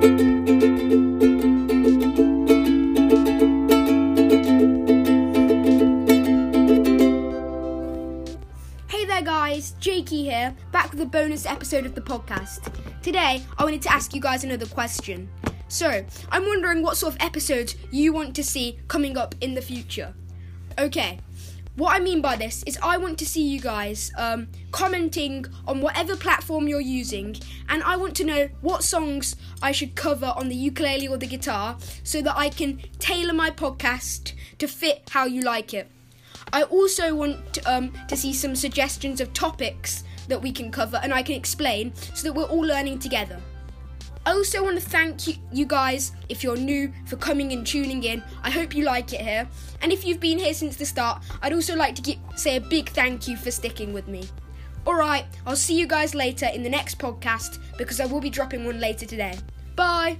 Hey there guys, Jakey here, back with a bonus episode of the podcast. Today, I wanted to ask you guys another question. So, I'm wondering what sort of episodes you want to see coming up in the future. Okay, what I mean by this is I want to see you guys commenting on whatever platform you're using, and I want to know what songs I should cover on the ukulele or the guitar so that I can tailor my podcast to fit how you like it. I also want to see some suggestions of topics that we can cover and I can explain so that we're all learning together. I also want to thank you guys, if you're new, for coming and tuning in. I hope you like it here. And if you've been here since the start, I'd also like to say a big thank you for sticking with me. Alright, I'll see you guys later in the next podcast because I will be dropping one later today. Bye!